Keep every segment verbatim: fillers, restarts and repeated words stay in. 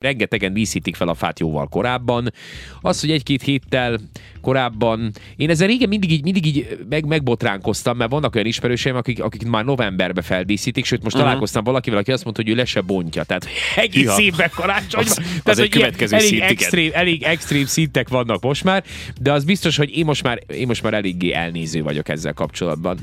Rengetegen díszítik fel a fát jóval korábban. Az, hogy egy-két héttel korábban... Én ezzel régen mindig így, mindig így meg, megbotránkoztam, mert vannak olyan ismerőseim, akik, akik már novemberbe feldíszítik, sőt most uh-huh. találkoztam valakivel, aki azt mondta, hogy ő le se bontja. Tehát egész évben karácsonyban. Tehát egy következő elég extrém, elég extrém szintek vannak most már, de az biztos, hogy én most már, én most már eléggé elnéző vagyok ezzel kapcsolatban.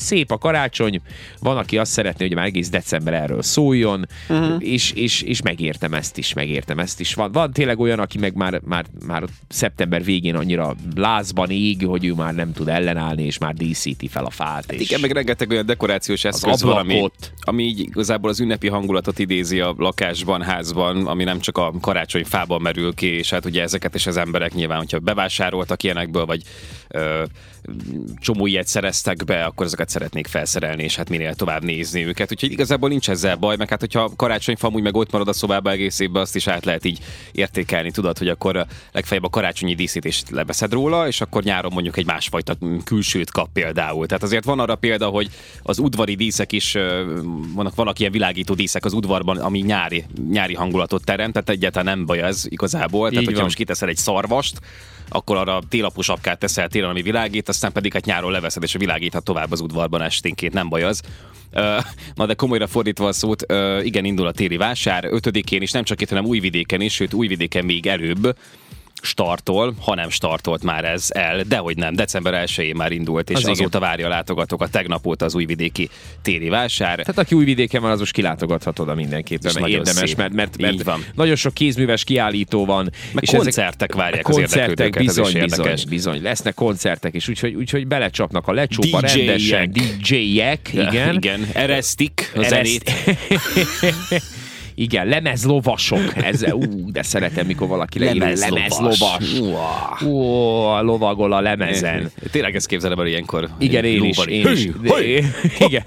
Szép a karácsony, van, aki azt szeretné, hogy már egész december erről szóljon, uh-huh. és, és, és megértem ezt is, megértem ezt is. Van, van tényleg olyan, aki meg már, már, már szeptember végén annyira lázban ég, hogy ő már nem tud ellenállni, és már díszíti fel a fát. Hát és igen, meg rengeteg olyan dekorációs eszköz van, ami, ami így igazából az ünnepi hangulatot idézi a lakásban, házban, ami nem csak a karácsony fában merül ki, és hát ugye ezeket is az emberek nyilván, hogyha bevásároltak ilyenekből, vagy ö, csomó ilyet szereztek be, akkor ezeket szeretnék felszerelni, és hát minél tovább nézni őket. Úgyhogy igazából nincs ezzel baj, meg hát hogyha karácsonyfa amúgy meg ott marad a szobában egész évben, azt is át lehet így értékelni, tudod, hogy akkor legfeljebb a karácsonyi díszítést leveszed róla, és akkor nyáron mondjuk egy másfajta külsőt kap például. Tehát azért van arra példa, hogy az udvari díszek is, vannak, vannak ilyen világító díszek az udvarban, ami nyári, nyári hangulatot teremt, tehát egyáltalán nem baj ez igazából. Tehát hogyha most kiteszel egy szarvast, akkor arra télapú sapkát teszel télen, ami világít, aztán pedig hát nyáron leveszed, és világíthat tovább az udvarban esténként, nem baj az. Uh, na de komolyra fordítva a szót, uh, igen, indul a téli vásár, ötödikén is, nem csak itt, hanem Újvidéken is, sőt Újvidéken még előbb startol, ha nem startolt már ez el, dehogy nem, december elsején már indult, és az azóta igen. várja a látogatókat, tegnap óta az újvidéki téli vásár. Tehát aki Újvidéken van, az most kilátogathat oda mindenképpen, mert érdemes, mert, mert, mert van. Nagyon sok kézműves kiállító van. Meg és koncertek ezek, várják koncertek, az érdeklődőket, bizony, bizony, bizony, lesznek koncertek is, úgyhogy, úgyhogy belecsapnak a lecsópa rendesen, dí dzsé-ek, igen. igen, eresztik a zenét. Igen, lemezlovasok. Ez, ú, de szeretem, mikor valaki leírja. Lemezlovas. Ó, lovagol a lemezen. Tényleg ezt képzelem el ilyenkor. Igen, én is. Én is. Igen.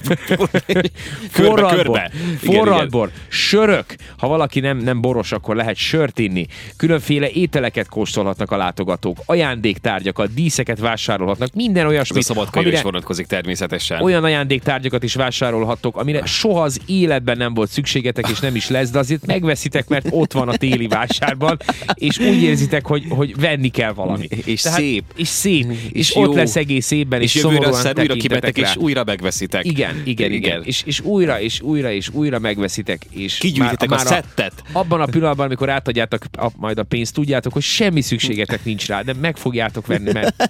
Forradbor. Forradbor. Sörök. Ha valaki nem, nem boros, akkor lehet sört inni. Különféle ételeket kóstolhatnak a látogatók. Ajándéktárgyakat, díszeket vásárolhatnak. Minden olyasmit. Szabadka is vonatkozik természetesen. Olyan ajándéktárgyakat is vásárolhattok, amire soha az életben nem volt szükségetek, és nem is lesz, de azért megveszitek, mert ott van a téli vásárban, és úgy érzitek, hogy, hogy venni kell valamit. És tehát, szép. És szép. És, és ott lesz egész évben, és, és szomorúan tekintetek rá. És újra megveszitek. Igen, igen, igen. igen. És, és újra, és újra, és újra megveszitek. És kigyűjtitek már, a, már a szettet. Abban a pillanatban, amikor átadjátok a, majd a pénzt, tudjátok, hogy semmi szükségetek nincs rá, de meg fogjátok venni. Mert...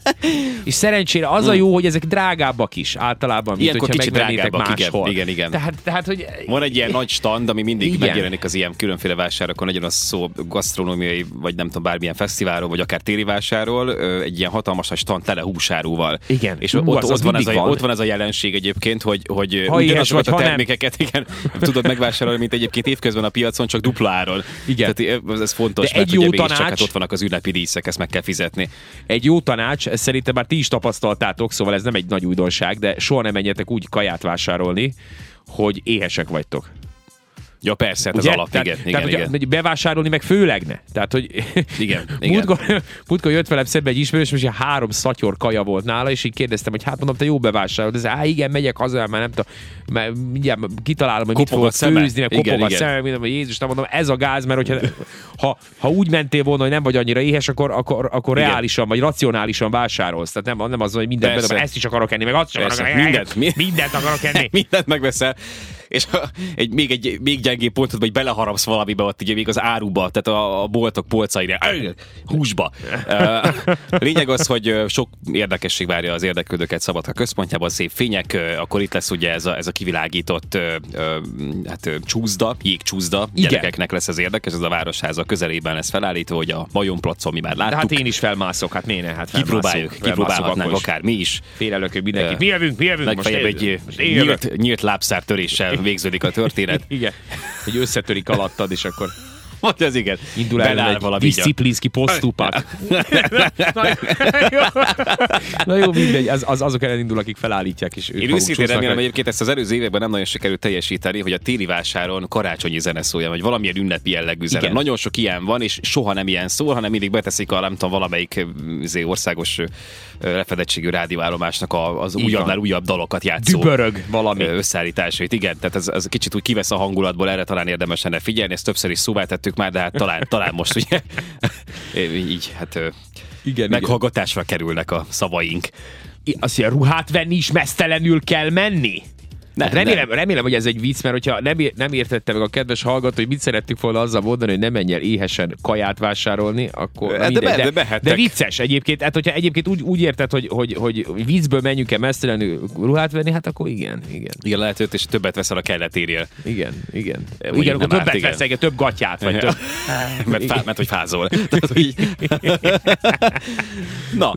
És szerencsére az a jó, hogy ezek drágábbak is általában, mint ilyenkor hogyha megvennétek máshol. Igen, igen. Tehát, tehát, hogy... Van egy ilyen nagy stand, ami mindig megjelenik az ilyen különféle vásárokon, nagyon az szó gasztronómiai, vagy nem tudom, bármilyen fesztiválról, vagy akár téli vásárról, egy ilyen hatalmas stand tele húsárúval. Igen. És Ú, ott, az ott, van ez a, van. ott van ez a jelenség egyébként, hogy, hogy ugyanazokat a termékeket igen, tudod megvásárolni, mint egyébként évközben a piacon, csak dupláron. Igen. Tehát ez fontos, de mert egy jó tanács, csak hát ott vannak az ünnepi díszek, ezt meg kell fizetni. Egy jó tanács, ezt szerintem már ti is tapasztaltátok, szóval ez nem egy nagy újdonság, de soha nem menjetek úgy kaját vásárolni, hogy éhesek vagytok. Ja, persze, hát az alap, tehát, igen, tehát, igen, igen. Bevásárolni meg főleg ne. Tehát, hogy igen, múltkor, múltkor jött velem szembe egy ismerős, most ilyen három szatyor kaja volt nála, és így kérdeztem, hogy hát mondom, te jó bevásárolod. Ez, á, igen, megyek haza, már nem tudom, mert mindjárt kitalálom, hogy kopog mit fogok főzni, meg kopog a szemem, minden, hogy Jézus, nem mondom, ez a gáz, mert hogyha, ha, ha úgy mentél volna, hogy nem vagy annyira éhes, akkor, akkor, akkor reálisan, vagy racionálisan vásárolsz. Tehát nem, nem az, hogy mindent, persze. Mert ezt is akarok enni, meg azt is akarok enni, mindent, mindent akarok enni. Mindent megveszel. És egy, még egy még gyengébb pontot, vagy beleharapsz valamibe, ott ugye még az áruba, tehát a, a boltok polcaira, húsba. Lényeg az, hogy sok érdekesség várja az érdeklődőket Szabadka központjában, szép fények, akkor itt lesz ugye ez a, ez a kivilágított hát, csúszda, jégcsúszda, gyerekeknek lesz ez érdekes, ez a Városháza közelében lesz felállítva, hogy a Majomplacon mi már láttuk. De hát én is felmászok, hát miért ne, hát kipróbáljuk, kipróbálhatnánk akár mi is. Félelökünk mindenkit, mi jövünk, mi jövünk, most egy nyílt, nyílt lábszártöréssel végződik a történet. Igen. Hogy összetörik alattad, és akkor mondja, ez igen. Indul el egy disziplínszki posztúpát. Na jó, mindegy. Az, az, azok ellen indul, akik felállítják is. Én őszintén remélem, egyébként ezt az előző években nem nagyon sikerült teljesíteni, hogy a téli vásáron karácsonyi zene szólja, vagy valamilyen ünnepi jellegű zene. Igen. Nagyon sok ilyen van, és soha nem ilyen szól, hanem mindig beteszik a, nem tudom, valamelyik országos lefedettségű rádióállomásnak az újabbnál újabb dalokat játszó. Dübörög valami. Összeállításait. Igen, tehát ez, ez kicsit úgy kivesz a hangulatból, erre talán érdemes lenne figyelni, ezt többször is szóvá tettük. beszéltük már, de hát talán, talán most ugye így hát igen, meghallgatásra igen. kerülnek a szavaink. Azt mondja, ruhát venni is mesztelenül kell menni? Nem, hát remélem, nem. remélem, hogy ez egy vicc, mert hogyha nem, nem értette meg a kedves hallgató, hogy mit szerettük volna azzal mondani, hogy nem menj el éhesen kaját vásárolni, akkor de, mindegy, de, de, de vicces egyébként. Hát hogyha egyébként úgy, úgy érted, hogy, hogy, hogy viccből menjünk-e mesztelenül ruhát venni, hát akkor igen. Igen, igen lehet, hogy többet veszel a kelleténél. Igen, igen. Úgy igen, akkor többet igen. veszel, több gatyát, vagy több. mert, fá, mert hogy fázol. Na,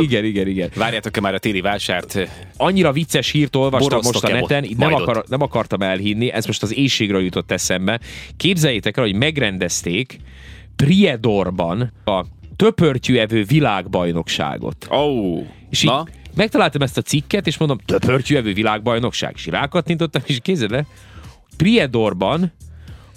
igen, igen, igen. Várjátok-e már a téli vásárt? Annyira vicces hírt olvastam most a neten. Nem, akar, nem akartam elhinni, ez most az éjségről jutott eszembe. Képzeljétek el, hogy megrendezték Prijedorban a töpörtyűevő világbajnokságot. Oh, és így megtaláltam ezt a cikket, és mondom, töpörtyűevő világbajnokság. És rákattintottam, és képzeld el, Prijedorban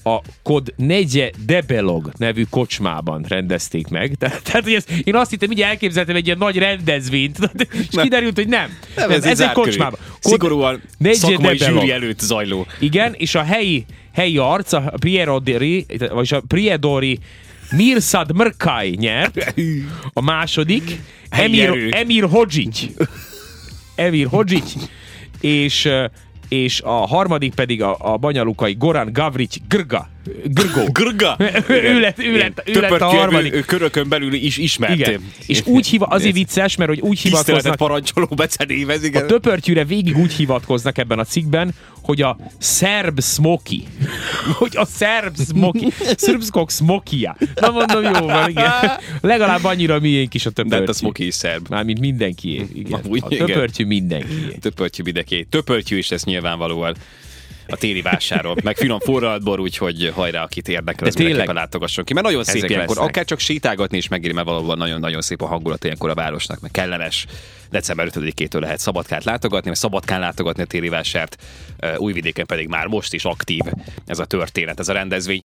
a Kod Nege Debelog nevű kocsmában rendezték meg. Tehát, tehát hogy ez, én azt hittem, hogy elképzeltem egy ilyen nagy rendezvényt, és nem. kiderült, hogy nem. nem ez ez egy kocsmában. Kod Szigorúan Nege szakmai zsűri előtt zajló. Igen, és a helyi, helyi arc, a Prijedori, vagyis a Prijedori Mirsad Mrkai nyert, a második, Emir, Emir Hodžić. Emir Hodžić. És... és a harmadik pedig a, a banyalukai Goran Gavrić Grga. Grgo. Grga? ő lett, ő lett, ő lett a harmadik. Ő körökön belül is ismert. És úgy hiva, azért vicces, mert hogy úgy hivatkoznak... Tiszteletet parancsoló becenévez, igen. A töpörtyűre végig úgy hivatkoznak ebben a cikkben, hogy a szerb smoki. hogy a szerb smoki. Szerbszkok smokia. Na mondom, jó van, igen. Legalább annyira miénk is a töpörtyű. De hát a smoki is szerb. Mármint mindenkié. Igen. Úgy, a töpörtyű mindenkié. Töpörtyű mindenkié. Töpörtyű is lesz nyilvánvalóan. A téli vásáról, meg finom forradbor, úgyhogy hajrá, akit érdekel, az mindenképpen látogasson ki. Mert nagyon szép ilyenkor, akár csak sétálgatni is megéri, mert valóban nagyon-nagyon szép a hangulat ilyenkor a városnak, meg kellemes. december ötödikétől lehet Szabadkát látogatni, mert Szabadkán látogatni a téli vásárt, Újvidéken pedig már most is aktív ez a történet, ez a rendezvény.